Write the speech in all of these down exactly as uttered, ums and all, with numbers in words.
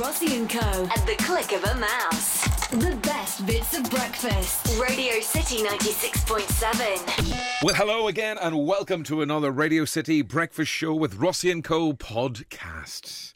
Rossi and Co. at the click of a mouse. The best bits of breakfast. Radio City ninety-six point seven. Well, hello again and welcome to another Radio City breakfast show with Rossi and Co. podcast.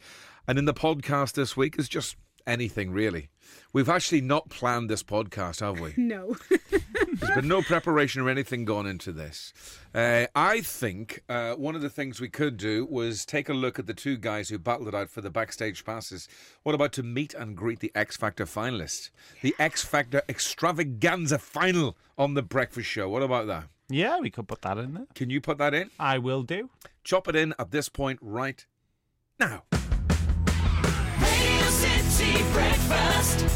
And in the podcast this week is just anything, really. We've actually not planned this podcast, have we? No. There's been no preparation or anything gone into this. Uh, I think uh, one of the things we could do was take a look at the two guys who battled it out for the backstage passes. What about to meet and greet the X Factor finalists? The X Factor extravaganza final on The Breakfast Show. What about that? Yeah, we could put that in there. Can you put that in? I will do. Chop it in at this point right now. Radio City Breakfast.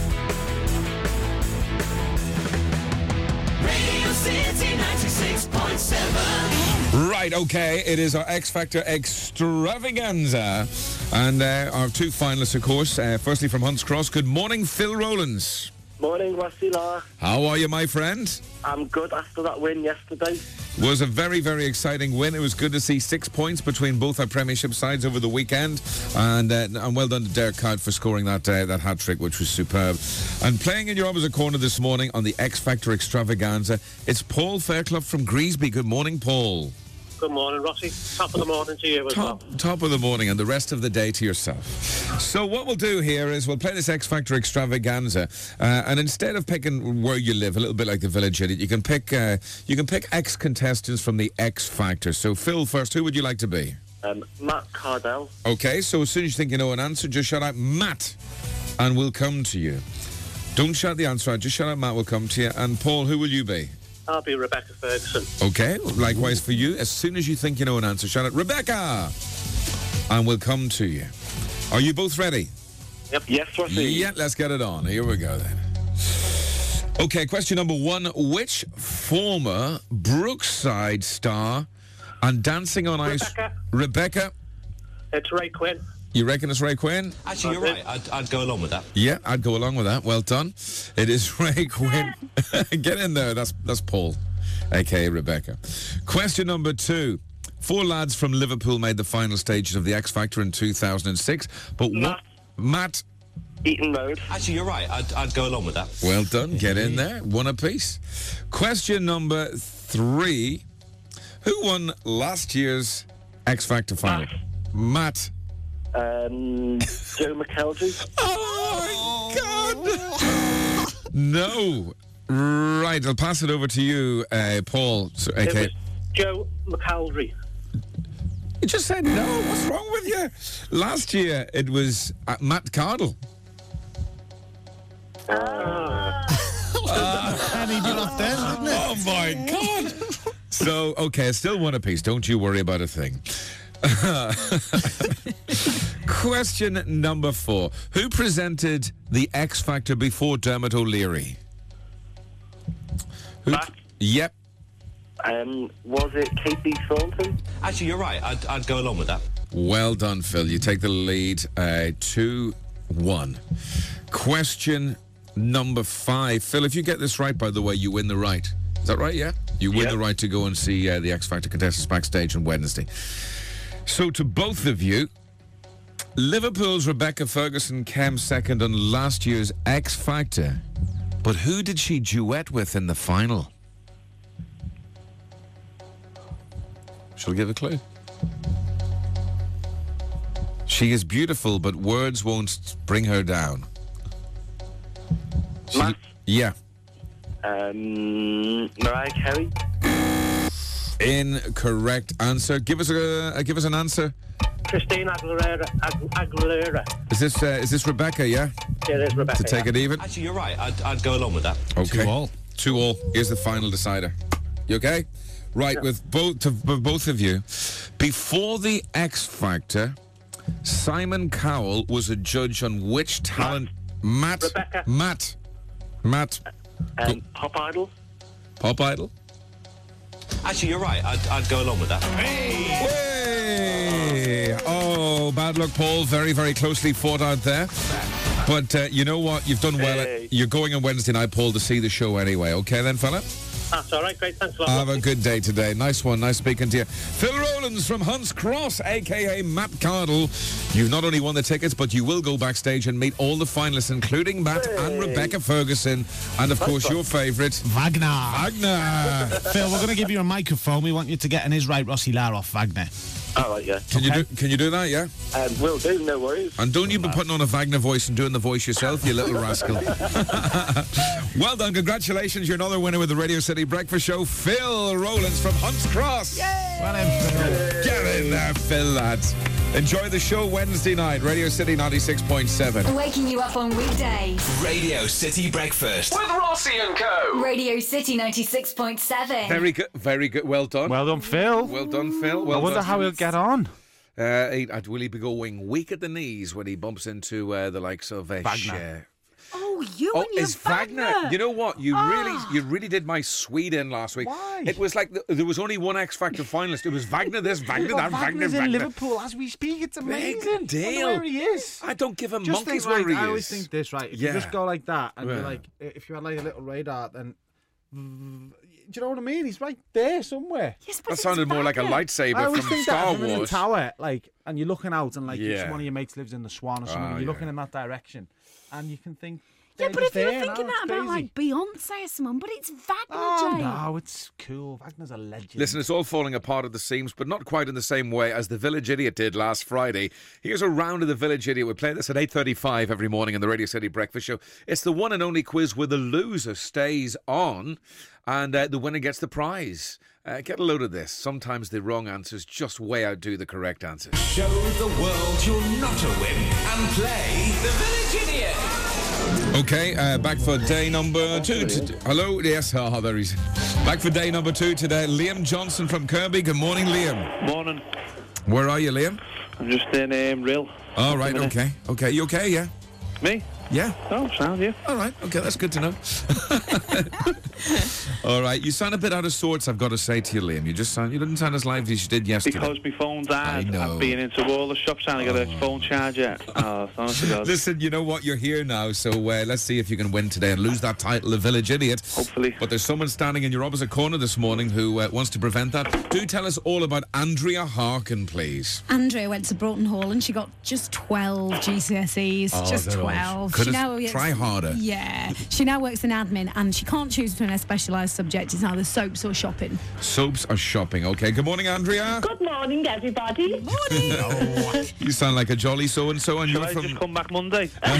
City ninety-six point seven. Right, okay, it is our X Factor extravaganza. And uh, our two finalists, of course. Uh, firstly, from Hunts Cross, good morning, Phil Rowlands. Morning, Wassila. How are you, my friend? I'm good after that win yesterday. Was a very, very exciting win. It was good to see six points between both our Premiership sides over the weekend. And uh, and well done to Derek Cowd for scoring that uh, that hat-trick, which was superb. And playing in your opposite corner this morning on the X Factor extravaganza, it's Paul Fairclough from Greasby. Good morning, Paul. Good morning, Rossi. Top of the morning to you as top, well. Top of the morning and the rest of the day to yourself. So what we'll do here is we'll play this X Factor extravaganza, uh, and instead of picking where you live, a little bit like the village idiot, you can pick uh, you can pick X contestants from the X Factor. So Phil, first, who would you like to be? Um, Matt Cardle. Okay, so as soon as you think you know an answer, just shout out Matt, and we'll come to you. Don't shout the answer out, just shout out Matt, we'll come to you. And Paul, who will you be? I'll be Rebecca Ferguson. Okay, likewise for you. As soon as you think you know an answer, shout out, Rebecca! And we'll come to you. Are you both ready? Yep. Yes, Rossi. Yeah, let's get it on. Here we go, then. Okay, question number one. Which former Brookside star and Dancing on Ice... Rebecca. Rebecca. It's Ray Quinn. You reckon it's Ray Quinn? Actually, you're right. I'd, I'd go along with that. Yeah, I'd go along with that. Well done. It is Ray Quinn. Get in there. That's that's Paul, a k a. Rebecca. Question number two. Four lads from Liverpool made the final stages of the X Factor in two thousand six. But Matt. What... Matt. Eaton Road. Actually, you're right. I'd, I'd go along with that. Well done. Get in there. One apiece. Question number three. Who won last year's X Factor final? Matt. Matt. Um, Joe McElderry. Oh, my God! No. Right, I'll pass it over to you, uh, Paul. So, okay. It was Joe McElderry. You just said no. What's wrong with you? Last year, it was uh, Matt Cardle. Oh. Uh, and he did off then, didn't it? Oh, my God. So, okay, still one apiece. Don't you worry about a thing. Question number four. Who presented the X Factor before Dermot O'Leary? Who Matt. P- yep. Um, was it Katy Thornton? Actually, you're right. I'd, I'd go along with that. Well done, Phil. You take the lead two one. Uh, Question number five. Phil, if you get this right, by the way, you win the right. Is that right, yeah? You win yep. the right to go and see uh, the X Factor contestants backstage on Wednesday. So to both of you, Liverpool's Rebecca Ferguson came second on last year's X Factor, but who did she duet with in the final? Shall I give a clue? She is beautiful, but words won't bring her down. She, Matt? Yeah. Um, Mariah Carey? Incorrect answer. Give us a uh, give us an answer. Christina Aguilera. Agu- Aguilera. Is this uh, is this Rebecca? Yeah. Yeah, it is Rebecca. To take yeah. it even. Actually, you're right. I'd, I'd go along with that. Okay. Two all. Two all. Here's the final decider. You okay? Right yeah. with both to, with both of you. Before the X Factor, Simon Cowell was a judge on which talent? Matt. Matt. Rebecca. Matt. Matt. Um, Pop Idol. Pop Idol. Actually, you're right. I'd, I'd go along with that. Hey! Hey! Oh, bad luck, Paul. Very, very closely fought out there. But uh, you know what? You've done well. Hey. You're going on Wednesday night, Paul, to see the show anyway. Okay then, fella? That's all right, great, thanks a lot. Have a good day today. Nice one, nice speaking to you. Phil Rowlands from Hunts Cross, a k a. Matt Cardle. You've not only won the tickets, but you will go backstage and meet all the finalists, including Matt hey. and Rebecca Ferguson. And, of nice course, one. your favourite... Wagner. Wagner. Phil, we're going to give you a microphone. We want you to get an Is Right Rossi Lar off Wagner. All right, yeah. Can, okay. you, do, can you do that, yeah? Um, will do, no worries. And don't you be putting on a Wagner voice and doing the voice yourself, you little rascal. Well done, congratulations. You're another winner with the Radio City Breakfast Show. Phil Rowlands from Hunts Cross. Yay! Well in, Phil. Get in there, Phil, lads. Enjoy the show Wednesday night. Radio City ninety-six point seven. Waking you up on weekdays. Radio City Breakfast. With Rossi and Co. Radio City ninety-six point seven. Very good. Very good. Well done. Well done, Phil. Well done, Phil. Well I wonder done. how he'll get on. Uh, he, will he be going weak at the knees when he bumps into uh, the likes of uh, Wagner? Oh, you oh, and your Wagner. Wagner. You know what? You oh. really you really did my Sweden last week. Why? It was like the, there was only one X Factor finalist. It was Wagner this, Wagner well, that, Wagner's Wagner, Wagner. in Liverpool as we speak. It's amazing. Big deal. I wonder where he is. I don't give a just monkey's think, where right, he is. I always think this, right? If yeah. you just go like that and yeah. you're like, if you had like a little radar, then... Do you know what I mean? He's right there somewhere. Yes, but that sounded more like a lightsaber I always from think Star that, Wars. In the tower, like, and you're looking out, and like, yeah. one of your mates lives in the Swan or something. Oh, you're yeah. looking in that direction, and you can think. Yeah, but if you're there, thinking no, that about like Beyonce or someone, but it's Wagner. Oh Jane. no, it's cool. Wagner's a legend. Listen, it's all falling apart at the seams, but not quite in the same way as the Village Idiot did last Friday. Here's a round of the Village Idiot. We play this at eight thirty-five every morning on the Radio City Breakfast Show. It's the one and only quiz where the loser stays on, and uh, the winner gets the prize. Uh, get a load of this. Sometimes the wrong answers just way outdo the correct answers. Show the world you're not a wimp and play the Village Idiot. Okay, uh, back for day number two. To- Hello? Yes, oh, there he is. Back for day number two today. Liam Johnson from Kirby. Good morning, Liam. Morning. Where are you, Liam? I'm just in um, Real. Oh, right, okay. Okay, you okay, yeah? Me? Yeah. Oh, sound, yeah. All right, okay, that's good to know. All right, you sound a bit out of sorts, I've got to say to you, Liam. You just sound, you didn't sound as lively as you did yesterday. Because my phone died. I've been into all the shops and I got oh. a phone charger. Oh, thanks to God. Listen, you know what? You're here now, so uh, let's see if you can win today and lose that title of Village Idiot. Hopefully. But there's someone standing in your opposite corner this morning who uh, wants to prevent that. Do tell us all about Andrea Harkin, please. Andrea went to Broughton Hall and she got just twelve G C S Es. Oh, just twelve. She now, try harder. Yeah. She now works in admin and she can't choose between her specialised subject. It's either soaps or shopping. Soaps or shopping. Okay. Good morning, Andrea. Good morning, everybody. Good morning. No. You sound like a jolly so-and-so. And Shall you're I from... just come back Monday? my,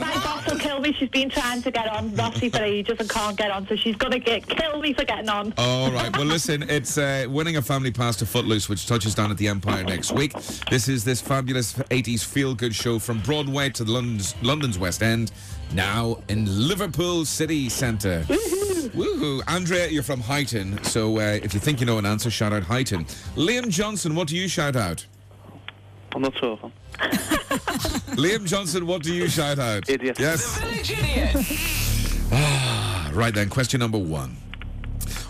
my boss will kill me. She's been trying to get on Rossi for ages and can't get on, so she's going to get kill me for getting on. All right. Well, listen, it's uh, winning a family pass to Footloose, which touches down at the Empire next week. This is this fabulous eighties feel-good show from Broadway to the London's London's West End, now in Liverpool City Centre. Woohoo! Woohoo! Andrea, you're from Highton, so uh, if you think you know an answer, shout out Highton. Liam Johnson, what do you shout out? I'm not sure. Liam Johnson, what do you shout out? Idiot. Yes. The Village Idiot. Ah, right then, question number one.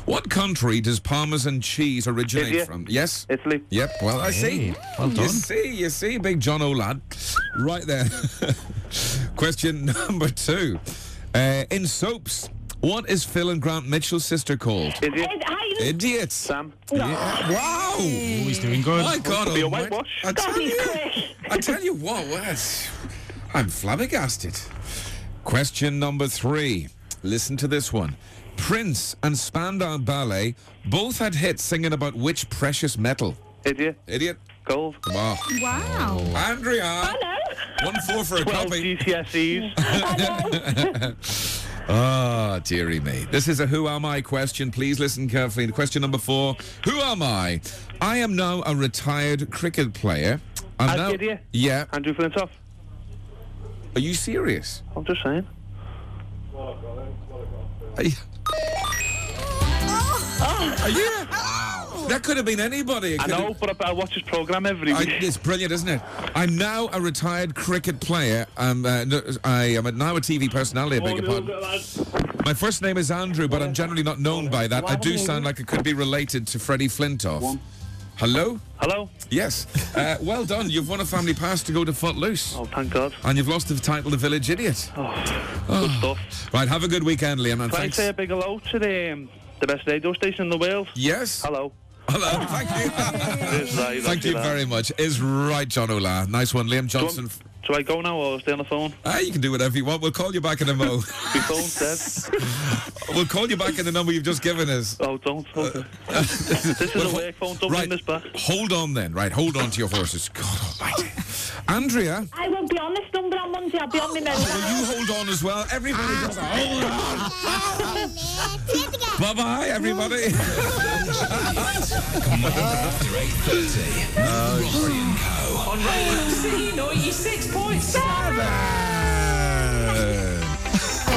What country does Parmesan cheese originate India. from? Yes? Italy. Yep, well, I see. Hey, well done. You see, you see, big John O'Lad. Right there. Question number two. Uh, in soaps, what is Phil and Grant Mitchell's sister called? Idiot. Idiot. Sam. No. Yeah. Wow. Oh, he's doing good. My God. Be a whitewash. I tell you, I tell you what, I'm flabbergasted. Question number three. Listen to this one. Prince and Spandau Ballet both had hits singing about which precious metal? Idiot. Idiot. Gold. Wow. Wow. Andrea. Hello. One four for a copy. G C S Es. Ah, oh, dearie me. This is a Who Am I question. Please listen carefully. Question number four. Who am I? I am now a retired cricket player. I'm now... Idiot. Yeah. Andrew Flintoff. Are you serious? I'm just saying. Are you... Oh. Are you? Oh. That could have been anybody. I know, have... but I watch his programme every week. I, it's brilliant, isn't it? I'm now a retired cricket player. I'm, uh, no, I am now a T V personality, I beg your pardon. My first name is Andrew, but I'm generally not known by that. I do sound like it could be related to Freddie Flintoff. Hello? Hello? Yes. Uh, well done. You've won a family pass to go to Footloose. Oh, thank God. And you've lost the title to Village Idiot. Oh, oh. Good stuff. Right, have a good weekend, Liam. And Can thanks. I say a big hello to the, um, the best radio station in the world? Yes. Hello. Hello. Oh. Thank you. Is, uh, thank you very that. much. Is right, John Ola. Nice one, Liam Johnson. Do I go now or stay on the phone? Ah, you can do whatever you want. We'll call you back in a mo. Your phone says. We'll call you back in the number you've just given us. Oh, don't. Uh, this is well, a work phone. Don't bring this back. Hold on then. Right, hold on to your horses. God almighty. Andrea. I won't be on this number on Monday. I'll be on my memory. Well, you hold on as well. Everybody does. Hold on. Bye-bye, everybody. Come on. After eight thirty. Uh, on Radio City ninety-six point seven.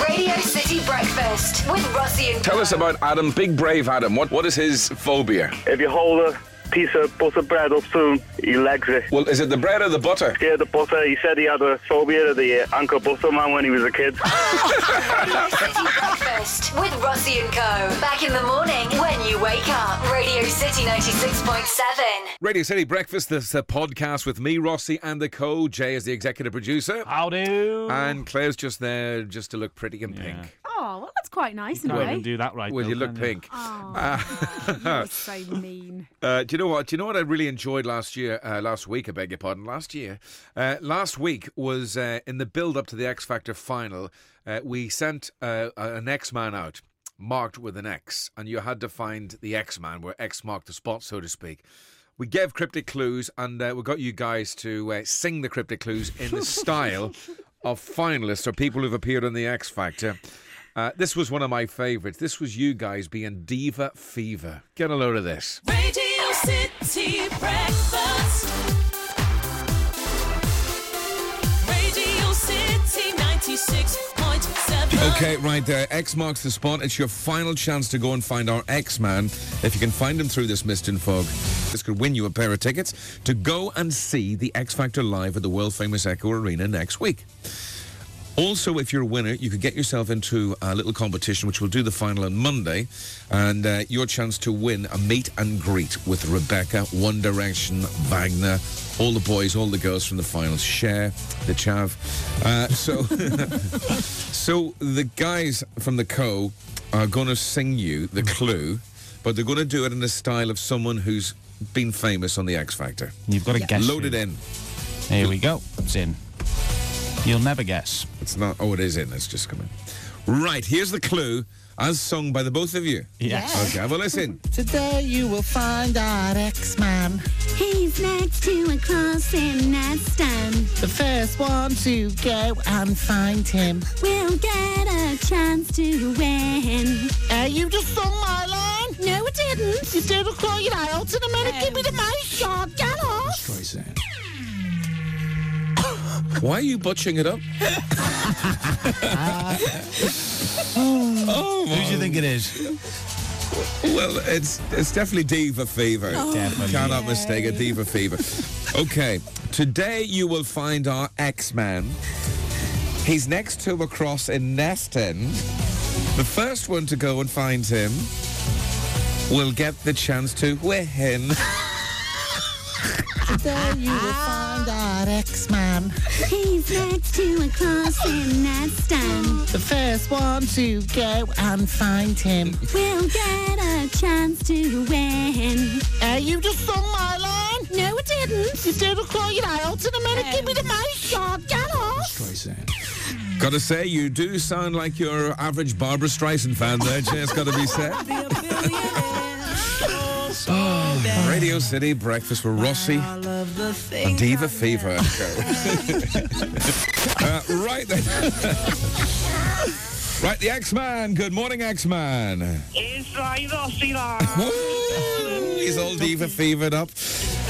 Radio City Breakfast with Rossi and Tell Pro. us about Adam, Big Brave Adam. What What is his phobia? If you hold a piece of butter bread up soon, he legs it. Well, is it the bread or the butter? Yeah, the butter. He said he had a phobia of the uh, Anchor Butter Man when he was a kid. Radio City Breakfast with Rossi and Co. Back in the morning when you wake up. Radio City ninety-six point seven. Radio City Breakfast, this uh, podcast with me, Rossi, and the Co. Jay is the executive producer. Howdy. And Claire's just there just to look pretty and yeah. pink. Oh, well, that's quite nice in a way. You can't even do that right. Well, though, you look pink. Oh, uh, you were so mean. Uh, do you know what? Do you know what I really enjoyed last year? Uh, last week, I beg your pardon. Last year, uh, last week was uh, in the build-up to the X Factor final. Uh, we sent uh, an X man out, marked with an X, and you had to find the X man where X marked the spot, so to speak. We gave cryptic clues, and uh, we got you guys to uh, sing the cryptic clues in the style of finalists or people who've appeared on the X Factor. Uh, this was one of my favourites. This was you guys being Diva Fever. Get a load of this. Radio City Breakfast. Radio City ninety-six point seven. Okay, right there. X marks the spot. It's your final chance to go and find our X-Man. If you can find him through this mist and fog, this could win you a pair of tickets to go and see the X Factor live at the world-famous Echo Arena next week. Also, if you're a winner, you could get yourself into a little competition, which will do the final on Monday, and uh, your chance to win a meet and greet with Rebecca, One Direction, Wagner, all the boys, all the girls from the finals, Cher, the Chav. Uh, so, so the guys from the Co are going to sing you the clue, but they're going to do it in the style of someone who's been famous on the X Factor. You've got to yeah. guess. Load it in. Here we go. It's in. You'll never guess. It's not. Oh, it is in. It's just coming. Right, here's the clue as sung by the both of you. Yes. yes. Okay, well, listen. Today you will find our X-Man. He's led to a crossing that's done. The first one to go and find him will get a chance to win. Uh, you just sung my line? No, I didn't. You did. I'll call you out in a minute. Um, Give me the mic shot. Get off. Try saying. Why are you butching it up? uh, oh, oh, who do you think it is? Well, it's it's definitely Diva Fever. Oh, definitely. Cannot yeah. mistake a Diva Fever. Okay, today you will find our X-Man. He's next to a cross in Neston. The first one to go and find him will get the chance to win. Today you will find our X-Man. He's led to a cross in that stand. The first one to go and find him will get a chance to win. Uh, you just sung my line? No, I didn't. You did. I'll call you out in a minute. Um, Give me the mic shot. Get off. Gotta say, you do sound like your average Barbra Streisand fan there, Jay's gotta be said. Oh, Radio City Breakfast with Rossi and Diva Fever. uh, right then. Right, the X-Man. Good morning, X-Man. It's right, Rossi. He's all Diva Fevered up.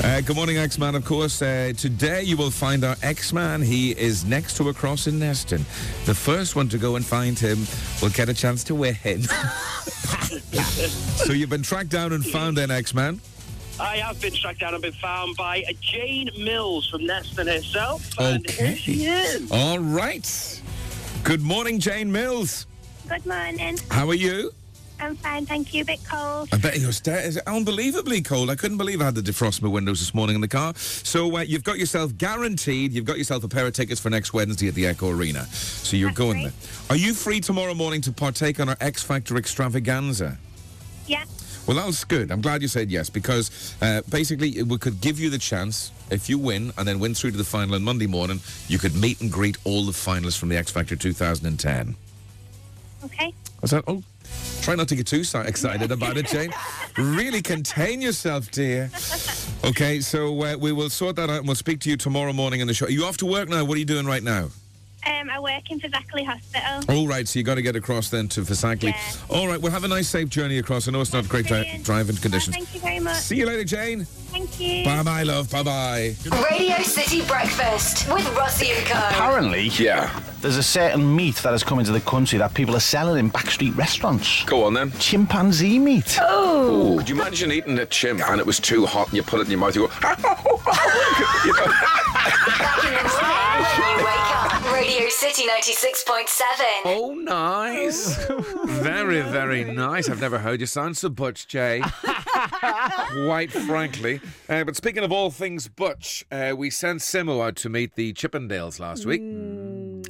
Uh, good morning, X-Man, of course. Uh, today you will find our X-Man. He is next to a cross in Neston. The first one to go and find him will get a chance to win. So you've been tracked down and found then, X-Man? I have been tracked down and been found by Jane Mills from Neston herself. And okay. Here she is. All right. Good morning, Jane Mills. Good morning. How are you? I'm fine, thank you. A bit cold. I bet your stare is unbelievably cold. I couldn't believe I had to defrost my windows this morning in the car. So uh, you've got yourself guaranteed, you've got yourself a pair of tickets for next Wednesday at the Echo Arena. So you're That's going great. there. Are you free tomorrow morning to partake on our X Factor extravaganza? Yeah. Well, that's good. I'm glad you said yes, because uh, basically we could give you the chance, if you win, and then win through to the final on Monday morning, you could meet and greet all the finalists from the X Factor two thousand ten. Okay. Is that, oh, try not to get too excited about it, Jane. Really contain yourself, dear. Okay, so uh, we will sort that out and we'll speak to you tomorrow morning in the show. Are you off to work now? What are you doing right now? Um, I work in Fazakerley Hospital. All right, so you got to get across then to Fazakerley. Yeah. All right, well, have a nice, safe journey across. I know it's not great dri driving conditions. Oh, thank you very much. See you later, Jane. Thank you. Bye-bye, love. Bye-bye. Radio City Breakfast with Rossi and Co. Apparently, yeah, there's a certain meat that has come into the country that people are selling in backstreet restaurants. Go on, then. Chimpanzee meat. Oh. Ooh. Could you imagine eating a chimp and it was too hot and you put it in your mouth and you go... you know? You wake up. Radio City ninety-six point seven. Oh, nice. Very, very nice. I've never heard you sound so butch, Jay. Quite frankly. Uh, but speaking of all things butch, uh, we sent Simo out to meet the Chippendales last week. Mm.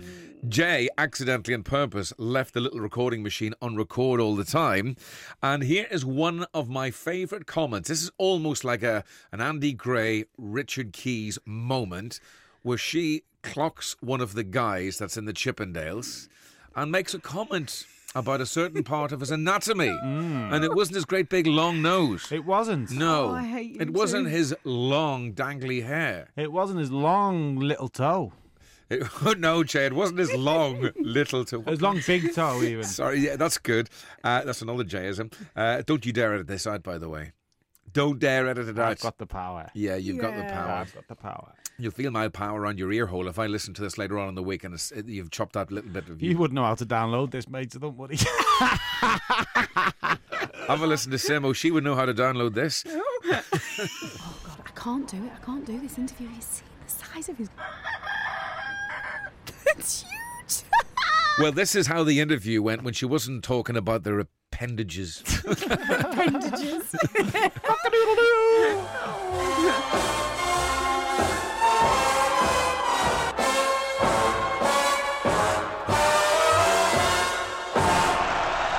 Jay accidentally and purpose left the little recording machine on record all the time. And here is one of my favourite comments. This is almost like a an Andy Gray, Richard Keys moment, where she clocks one of the guys that's in the Chippendales and makes a comment about a certain part of his anatomy. Mm. And it wasn't his great big long nose. It wasn't. No. Oh, I hate you it too. Wasn't his long dangly hair. It wasn't his long little toe. It, oh, no, Jay, it wasn't his long little toe. His long big toe, even. Sorry, yeah, that's good. Uh, that's another Jayism. Uh, don't you dare edit this out, by the way. Don't dare edit it out. I've got the power. Yeah, you've yeah. got the power. I've got the power. You'll feel my power on your ear hole if I listen to this later on in the week and it's, you've chopped that little bit of you. You wouldn't know how to download this, mate, so don't worry. Have a listen to Simo. She would know how to download this. Oh, God, I can't do it. I can't do this interview. Have you seen the size of his... That's huge. Well, this is how the interview went when she wasn't talking about their appendages. Appendages.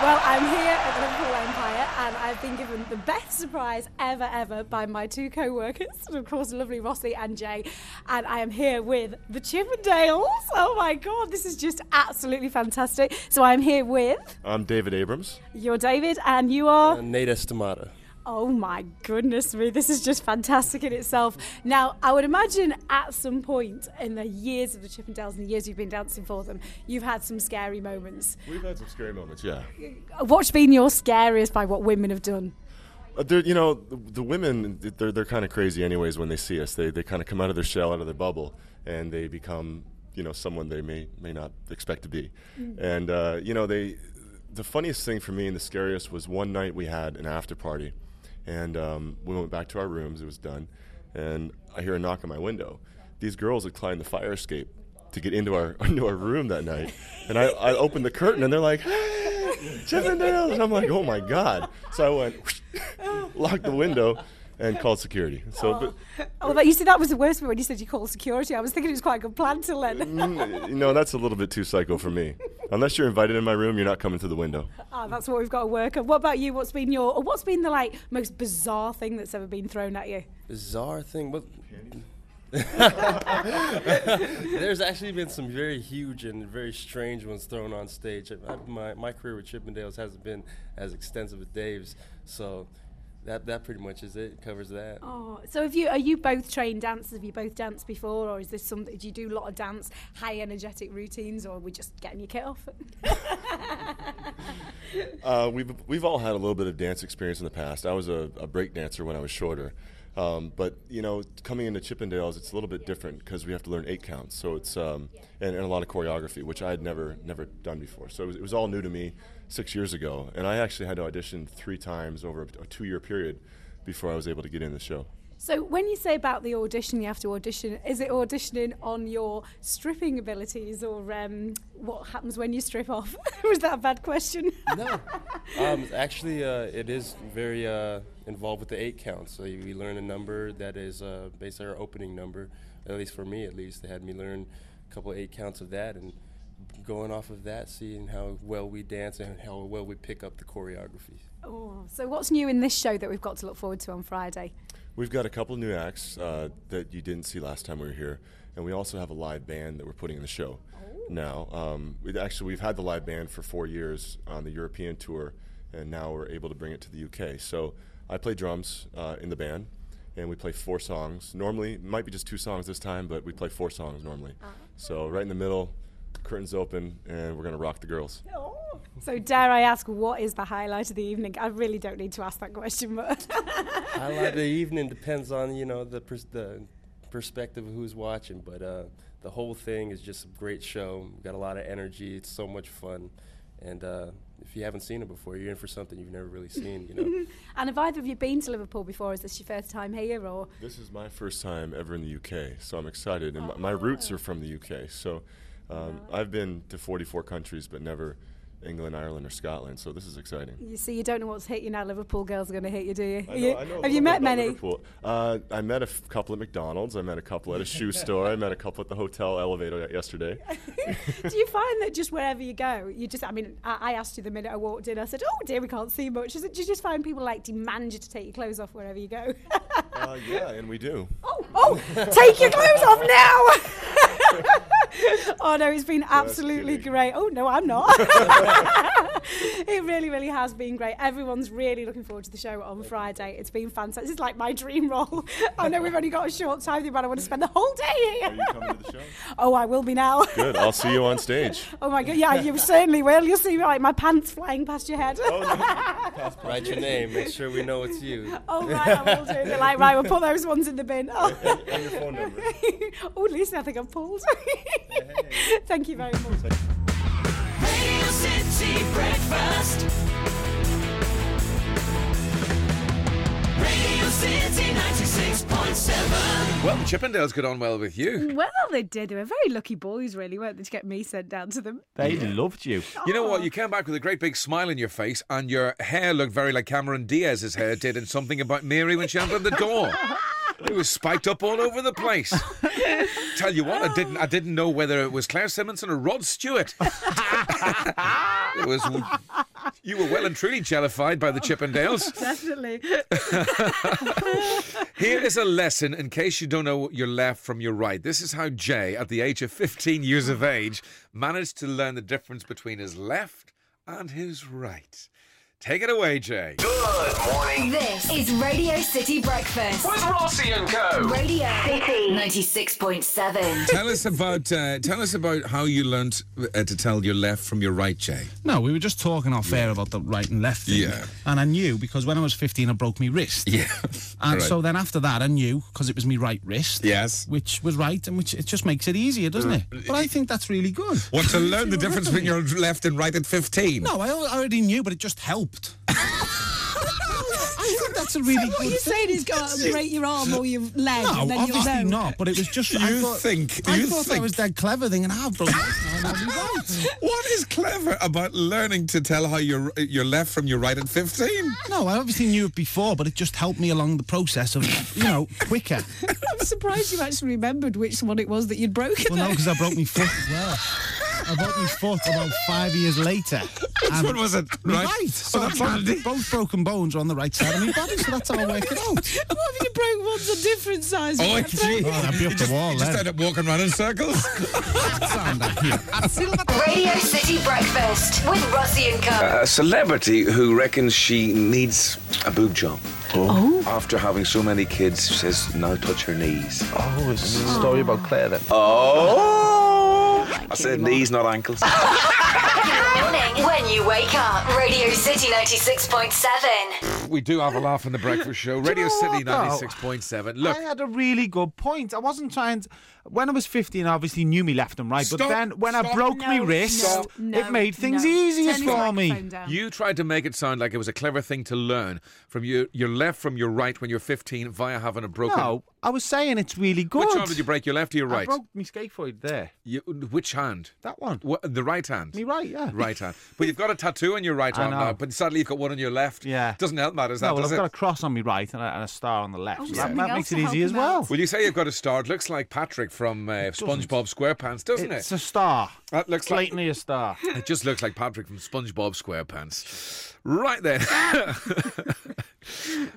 Well, I'm here at the Liverpool Empire and I've been given the best surprise ever, ever by my two co-workers, and of course, lovely Rossi and Jay, and I am here with the Chippendales. Oh my God, this is just absolutely fantastic. So I'm here with... I'm David Abrams. You're David, and you are... And Nate Estamata. Oh my goodness me, this is just fantastic in itself. Now, I would imagine at some point in the years of the Chippendales and the years you've been dancing for them, you've had some scary moments. We've had some scary moments, yeah. What's been your scariest by what women have done? Uh, you know, the, the women, they're, they're kind of crazy anyways when they see us. They, they kind of come out of their shell, out of their bubble, and they become, you know, someone they may, may not expect to be. Mm. And, uh, you know, they the funniest thing for me and the scariest was one night we had an after party. And um, we went back to our rooms, it was done, and I hear a knock on my window. These girls had climbed the fire escape to get into our into our room that night. And I, I opened the curtain, and they're like, hey, Chippendales! And I'm like, oh, my God. So I went, whoosh, locked the window, and called security. So, oh. But, oh, but you see, that was the worst when you said you called security. I was thinking it was quite a good plan till then. You know, that's a little bit too psycho for me. Unless you're invited in my room, you're not coming through the window. Oh, that's what we've got to work on. What about you? What's been your, or what's been the like most bizarre thing that's ever been thrown at you? Bizarre thing? What? There's actually been some very huge and very strange ones thrown on stage. I, my my career with Chippendales hasn't been as extensive as Dave's, so. That that pretty much is it. It covers that. Oh, so if you are you both trained dancers? Have you both danced before, or is this something? Do you do a lot of dance, high energetic routines, or are we just getting your kit off? uh, we've we've all had a little bit of dance experience in the past. I was a, a break dancer when I was shorter, um, but you know, coming into Chippendales, it's a little bit yeah. different because we have to learn eight counts. So it's um, yeah. and, and a lot of choreography, which I had never never done before. So it was, it was all new to me. Six years ago, and I actually had to audition three times over a two-year period before I was able to get in the show. So when you say about the audition, you have to audition, is it auditioning on your stripping abilities or um, what happens when you strip off? Was that a bad question? No. Um, actually, uh, it is very uh, involved with the eight count. So we learn a number that is uh, basically our opening number, at least for me at least. They had me learn a couple of eight counts of that and going off of that, seeing how well we dance and how well we pick up the choreography. Oh, so what's new in this show that we've got to look forward to on Friday? We've got a couple new acts uh, that you didn't see last time we were here, and we also have a live band that we're putting in the show oh. now. Um, we'd actually, we've had the live band for four years on the European tour, and now we're able to bring it to the U K. So I play drums uh, in the band, and we play four songs. Normally, it might be just two songs this time, but we play four songs normally. Uh-huh. So right in the middle, curtains open, and we're going to rock the girls. Oh. So dare I ask, what is the highlight of the evening? I really don't need to ask that question, but... Highlight of the evening depends on, you know, the, pers- the perspective of who's watching, but uh, the whole thing is just a great show. We've got a lot of energy. It's so much fun. And uh, if you haven't seen it before, you're in for something you've never really seen, you know. And have either of you been to Liverpool before? Is this your first time here, or...? This is my first time ever in the U K, so I'm excited. And oh. my, my roots are from the U K, so... Um, I've been to forty-four countries, but never England, Ireland, or Scotland, so this is exciting. You see, you don't know what's hit you now. Liverpool girls are going to hit you, do you? I know, I know Have you met many? Uh, I met a f- couple at McDonald's. I met a couple at a shoe store. I met a couple at the hotel elevator yesterday. Do you find that just wherever you go, you just, I mean, I, I asked you the minute I walked in, I said, oh dear, we can't see much. Is it, do you just find people like demand you to take your clothes off wherever you go? uh, yeah, and we do. Oh, oh, take your clothes off now! Oh no, it's been absolutely great. Oh no, I'm not. It really, really has been great. Everyone's really looking forward to the show on Friday. It's been fantastic. This is like my dream role. I know we've only got a short time, but I want to spend the whole day here. Are you coming to the show? Oh, I will be now. Good. I'll see you on stage. Oh my God. Yeah, you certainly will. You'll see like my pants flying past your head. Oh, no. Write your name. Make sure we know it's you. Oh right, I will do. They're like, right, we'll put those ones in the bin. Oh. And, and your phone number. Oh, at least I think I'm pulled. Thank you very much. Radio City Breakfast. Radio City ninety-six point seven. Well, Chippendales got on well with you. Well, they did. They were very lucky boys, really, weren't they, to get me sent down to them. They loved you. Oh. You know what? You came back with a great big smile on your face, and your hair looked very like Cameron Diaz's hair did in Something About Mary when she opened the door. It was spiked up all over the place. Tell you what, I didn't I didn't know whether it was Claire Simonson or Rod Stewart. It was... You were well and truly jellified by the Chippendales. Definitely. Here is a lesson in case you don't know your left from your right. This is how Jay, at the age of fifteen years of age, managed to learn the difference between his left and his right. Take it away, Jay. Good morning. This is Radio City Breakfast. With Rossi and Co. Radio City ninety-six point seven. Tell us about uh, tell us about how you learnt uh, to tell your left from your right, Jay. No, we were just talking off air yeah. about the right and left thing. Yeah. And I knew because when I was fifteen, I broke my wrist. Yeah. And right. so then after that, I knew because it was my right wrist. Yes. Which was right, and which it just makes it easier, doesn't it? But I think that's really good. What, to learn the difference between your left and right at fifteen? No, I already knew, but it just helped. I think that's a really so what good. What you're saying thing. Is go out and break your arm or your leg. No, and then obviously you'll know. Not. But it was just. I you thought, think? I you thought think. That was that clever thing, and I've broken right. What is clever about learning to tell how you're you're left from your right at fifteen? No, I obviously knew it before, but it just helped me along the process of you know quicker. I'm surprised you actually remembered which one it was that you'd broken. Well, no, because I broke my foot as well. I broke my foot about five years later. Which one was it? Right. right. So oh, both, both broken bones are on the right side of my body, so that's how I work it out. What if you broke ones of different sizes? Oh, gee. Oh, I'd be up you the just, wall, you just end up walking around in circles. Radio City Breakfast with Rossi and Co. A celebrity who reckons she needs a boob job. Oh. oh. After having so many kids, she says, now touch her knees. Oh, it's oh. a story about Claire then. Oh. I said knees, not ankles. Morning when you wake up. Radio City ninety-six point seven. We do have a laugh in the breakfast show. Radio City ninety-six point seven. Look, I had a really good point. I wasn't trying to... When I was fifteen, I obviously knew me left and right. Stop, but then when stop, I broke no, my wrist, no, no, it made things no. easier for me. Down. You tried to make it sound like it was a clever thing to learn from your, your left from your right when you're fifteen via having a broken... No, I was saying it's really good. Which arm did you break, your left or your right? I broke my scaphoid there. You, which hand? That one. What, the right hand? Me right, yeah. Right hand. But you've got a tattoo on your right arm now, but sadly you've got one on your left. Yeah. Doesn't help matters, that, no, well, does I've it? I've got a cross on my right and a, and a star on the left. Oh, so that makes it easy as well. Well, you say you've got a star. It looks like Patrick from uh, SpongeBob SquarePants, doesn't it? It's a star. That looks blatantly like... a star. It just looks like Patrick from SpongeBob SquarePants. Right then.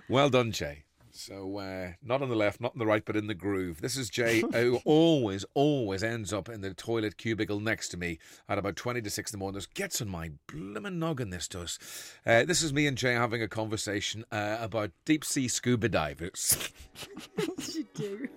Well done, Jay. So uh, not on the left, not on the right, but in the groove. This is Jay, who always, always ends up in the toilet cubicle next to me at about twenty to six in the morning. This gets on my blimmin' noggin, this does. Uh, this is me and Jay having a conversation uh, about deep-sea scuba divers. You do.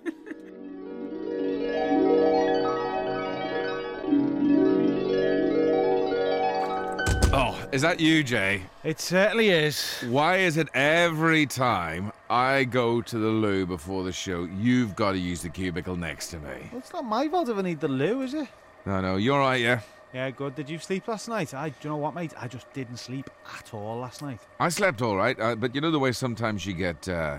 Oh, is that you, Jay? It certainly is. Why is it every time I go to the loo before the show, you've got to use the cubicle next to me? Well, it's not my fault if I need the loo, is it? No, no, you're all right, yeah? Yeah, good. Did you sleep last night? I, do you know what, mate? I just didn't sleep at all last night. I slept all right, uh, but you know the way sometimes you get... Uh,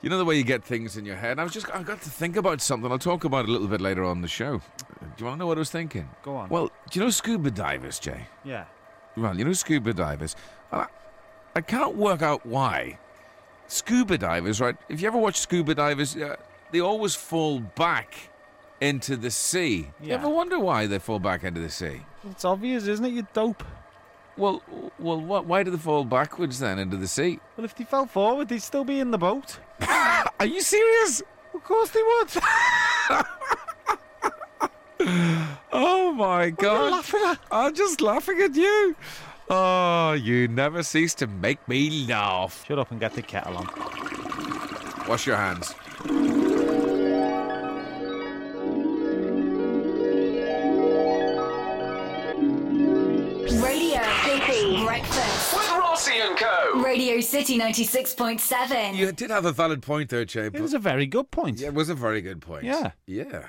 You know the way you get things in your head? I was just, I got to think about something. I'll talk about it a little bit later on the show. Do you want to know what I was thinking? Go on. Well, do you know scuba divers, Jay? Yeah. Well, you know scuba divers. I, I can't work out why. Scuba divers, right? If you ever watch scuba divers, uh, they always fall back into the sea. Yeah. You ever wonder why they fall back into the sea? It's obvious, isn't it? You're dope. Well, well, what, why do they fall backwards then into the sea? Well, if they fell forward, they'd still be in the boat. Are you serious? Of course they would. Oh my God! I'm just laughing at you. Oh, you never cease to make me laugh. Shut up and get the kettle on. Wash your hands. Breakfast with Rossi and Co. Radio City ninety-six point seven. You did have a valid point there, Jay. It was a very good point. Yeah, it was a very good point. Yeah. Yeah.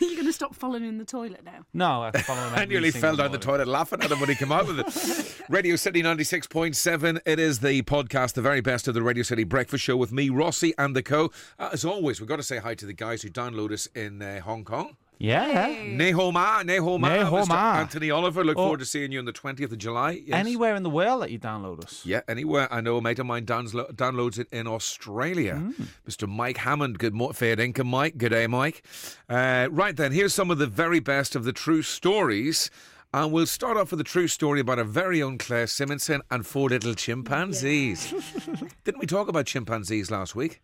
You're going to stop following in the toilet now? No, I'm following him. I nearly fell down the toilet laughing at him when he came out with it. Radio City ninety-six point seven. It is the podcast, the very best of the Radio City Breakfast Show with me, Rossi and the Co. Uh, as always, we've got to say hi to the guys who download us in uh, Hong Kong. Yeah. Hey. Nehoma, Nehoma, Nehoma. Anthony Oliver, look oh. forward to seeing you on the twentieth of July. Yes. Anywhere in the world that you download us. Yeah, anywhere. I know a mate of mine downlo- downloads it in Australia. Mm. Mister Mike Hammond, good morning. Fair dinkum, Mike. Good day, Mike. Uh, right then, here's some of the very best of the true stories. And we'll start off with a true story about our very own Claire Simonson and four little chimpanzees. Yeah. Didn't we talk about chimpanzees last week?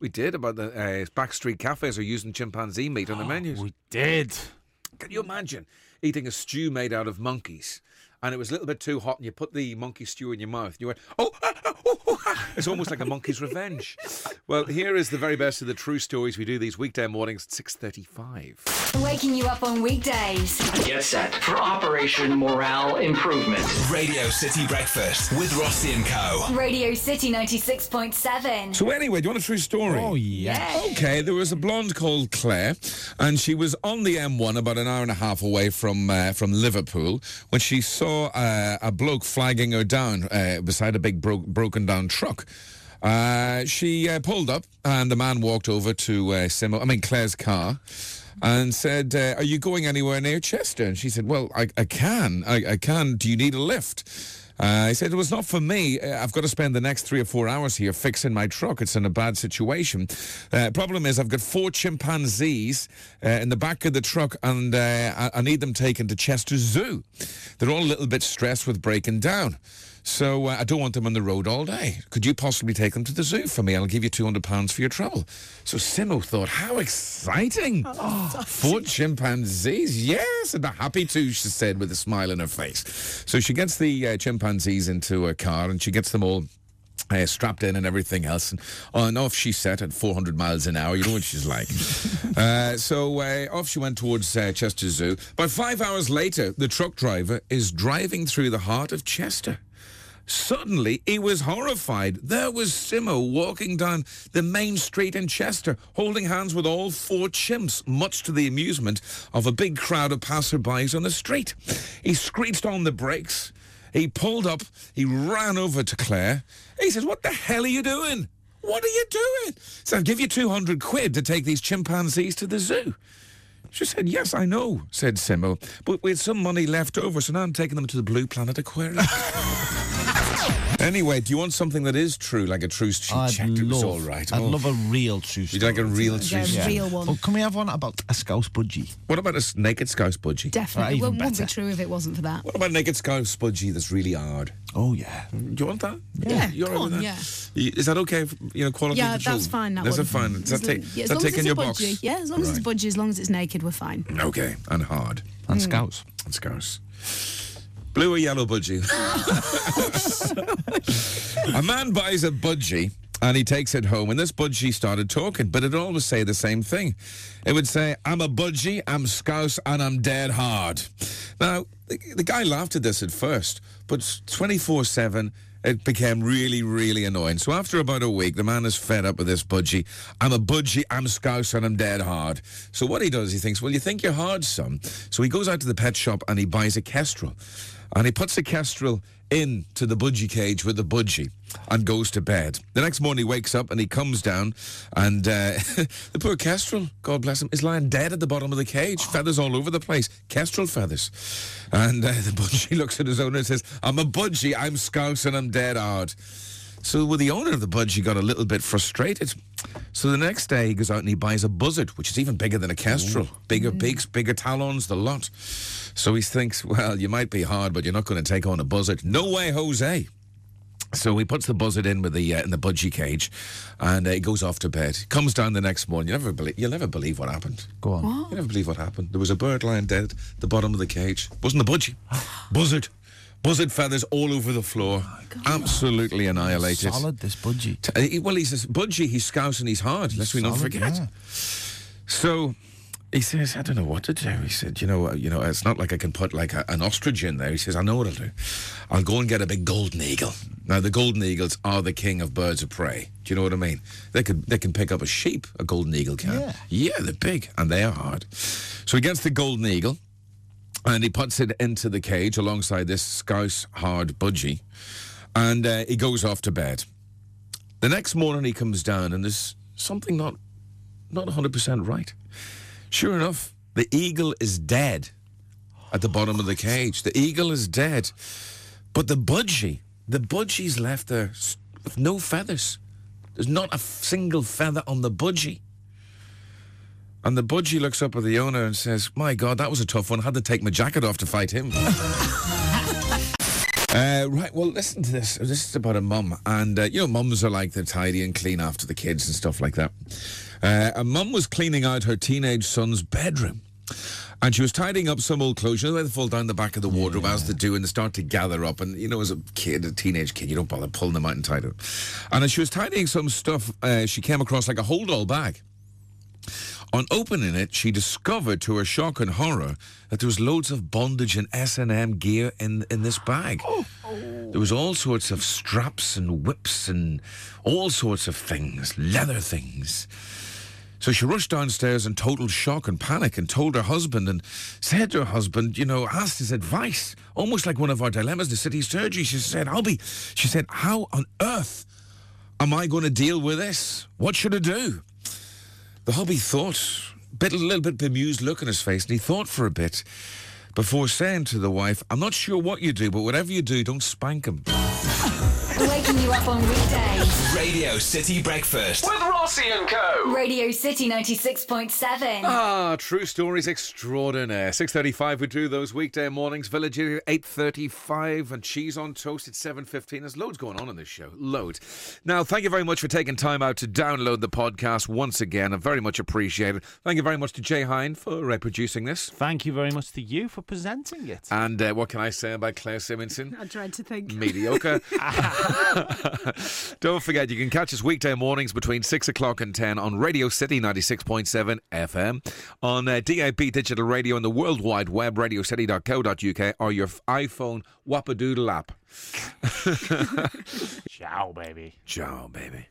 We did, about the uh, backstreet cafes are using chimpanzee meat on the oh, menus. We did. Can you imagine eating a stew made out of monkeys and it was a little bit too hot and you put the monkey stew in your mouth and you went, oh, ah, ah, oh, oh ah. It's almost like a monkey's revenge. Well, here is the very best of the true stories we do these weekday mornings at six thirty-five. Waking you up on weekdays. Get set for Operation Morale Improvement. Radio City Breakfast with Rossi and Co. Radio City ninety-six point seven. So anyway, do you want a true story? Oh, yeah. Okay, there was a blonde called Claire and she was on the M one about an hour and a half away from, uh, from Liverpool when she saw Uh, a bloke flagging her down uh, beside a big bro- broken down truck. Uh, she uh, pulled up and the man walked over to uh, Simo, I mean Claire's car, and said, uh, are you going anywhere near Chester? And she said, well, I, I can. I, I can. Do you need a lift? Uh, he said, well, it's not for me. I've got to spend the next three or four hours here fixing my truck. It's in a bad situation. Uh, problem is I've got four chimpanzees uh, in the back of the truck and uh, I need them taken to Chester Zoo. They're all a little bit stressed with breaking down. So uh, I don't want them on the road all day. Could you possibly take them to the zoo for me? I'll give you two hundred pounds for your trouble. So Simo thought, how exciting. Oh, four chimpanzees, yes. And they're happy too, she said with a smile on her face. So she gets the uh, chimpanzees into her car and she gets them all Uh, strapped in and everything else, and on off she set at four hundred miles an hour. You know what she's like. uh, so uh, off she went towards uh, Chester Zoo. But five hours later, the truck driver is driving through the heart of Chester. Suddenly, he was horrified. There was Simo walking down the main street in Chester, holding hands with all four chimps, much to the amusement of a big crowd of passerbys on the street. He screeched on the brakes. He pulled up, he ran over to Claire. He says, what the hell are you doing? What are you doing? He said, I'll give you two hundred quid to take these chimpanzees to the zoo. She said, yes, I know, said Simo, but we had some money left over, so now I'm taking them to the Blue Planet Aquarium. Anyway, do you want something that is true, like a true story? I'd checked, it was all right. I'd oh. love a real true story. You'd like a real yeah, true story? A real one. Well, can we have one about a Scouse budgie? What about a naked Scouse budgie? Definitely. Well, it wouldn't be true if it wasn't for that. What about a naked Scouse budgie that's really hard? Oh, yeah. Do you want that? Yeah, yeah. You're on, that? yeah. Is that okay for, you know, quality yeah, control? Yeah, that's fine. That that's fine. Does that take, yeah, does that take in your box? Yeah, as long right. as it's budgie, as long as it's naked, we're fine. Okay, and hard. And mm. Scouse. And Scouse. Blue or yellow budgie? A man buys a budgie and he takes it home, and this budgie started talking, but it'd always say the same thing. It would say, I'm a budgie, I'm Scouse, and I'm dead hard. Now, the, the guy laughed at this at first, but twenty-four seven, it became really, really annoying. So after about a week, the man is fed up with this budgie. I'm a budgie, I'm Scouse, and I'm dead hard. So what he does, he thinks, well, you think you're hard, son. So he goes out to the pet shop and he buys a kestrel. And he puts the kestrel into the budgie cage with the budgie and goes to bed. The next morning he wakes up and he comes down and uh, the poor kestrel, God bless him, is lying dead at the bottom of the cage, feathers all over the place, kestrel feathers. And uh, the budgie looks at his owner and says, I'm a budgie, I'm Scouse, and I'm dead hard. So well, the owner of the budgie got a little bit frustrated. So the next day he goes out and he buys a buzzard, which is even bigger than a kestrel. Ooh. Bigger mm. beaks, bigger talons, the lot. So he thinks, well, you might be hard, but you're not going to take on a buzzard. No way, Jose. So he puts the buzzard in with the uh, in the budgie cage, and uh, he goes off to bed. Comes down the next morning. You never believe, you'll never believe what happened. Go on. What? You'll never believe what happened. There was a bird lying dead at the bottom of the cage. Wasn't the budgie. Buzzard. Buzzard feathers all over the floor. Oh, absolutely annihilated. Solid, this budgie. T well, he's this budgie, he's Scouse and he's hard, he's lest we solid, not forget. Yeah. So he says, I don't know what to do. He said, you know, you know, it's not like I can put like a, an ostrich in there. He says, I know what I'll do. I'll go and get a big golden eagle. Now, the golden eagles are the king of birds of prey. Do you know what I mean? They could they can pick up a sheep, a golden eagle can. Yeah, yeah, they're big and they are hard. So he gets the golden eagle. And he puts it into the cage alongside this Scouse hard budgie. And uh, he goes off to bed. The next morning he comes down and there's something not, not one hundred percent right. Sure enough, the eagle is dead at the bottom of the cage. The eagle is dead. But the budgie, the budgie's left there with no feathers. There's not a single feather on the budgie. And the budgie looks up at the owner and says, my God, that was a tough one. I had to take my jacket off to fight him. uh, right, well, listen to this. This is about a mum. And, uh, you know, mums are like, they're tidy and clean after the kids and stuff like that. Uh, a mum was cleaning out her teenage son's bedroom. And she was tidying up some old clothes. You know, they fall down the back of the wardrobe, yeah, as they do, and they start to gather up. And, you know, as a kid, a teenage kid, you don't bother pulling them out and tidying them. And as she was tidying some stuff, uh, she came across like a hold-all bag. On opening it, she discovered, to her shock and horror, that there was loads of bondage and S and M gear in in this bag. Oh. There was all sorts of straps and whips and all sorts of things, leather things. So she rushed downstairs in total shock and panic and told her husband and said to her husband, you know, asked his advice, almost like one of our dilemmas, the city surgery. She said, I'll be, she said, how on earth am I going to deal with this? What should I do? The hubby thought, bit, a little bit bemused look on his face, and he thought for a bit before saying to the wife, I'm not sure what you do, but whatever you do, don't spank him. Waking you up on weekdays. Radio City Breakfast. With Rossi and Co. Radio City ninety-six point seven. Ah, true stories extraordinaire. six thirty-five we do those weekday mornings. Village area eight thirty-five and cheese on toast at seven fifteen. There's loads going on in this show. Loads. Now, thank you very much for taking time out to download the podcast once again. I very much appreciate it. Thank you very much to Jay Hine for uh, producing this. Thank you very much to you for presenting it. And uh, what can I say about Claire Simonson? I tried to think. Mediocre. Don't forget, you can catch us weekday mornings between six o'clock and ten on Radio City ninety-six point seven F M, on uh, D A B Digital Radio and the World Wide Web, radio city dot co dot U K, or your iPhone Whoppadoodle app. Ciao, baby. Ciao, baby.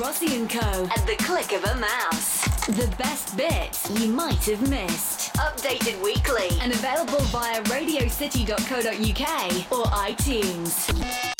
Rossi and Co. At the click of a mouse. The best bits you might have missed. Updated weekly and available via radio city dot co dot U K or iTunes.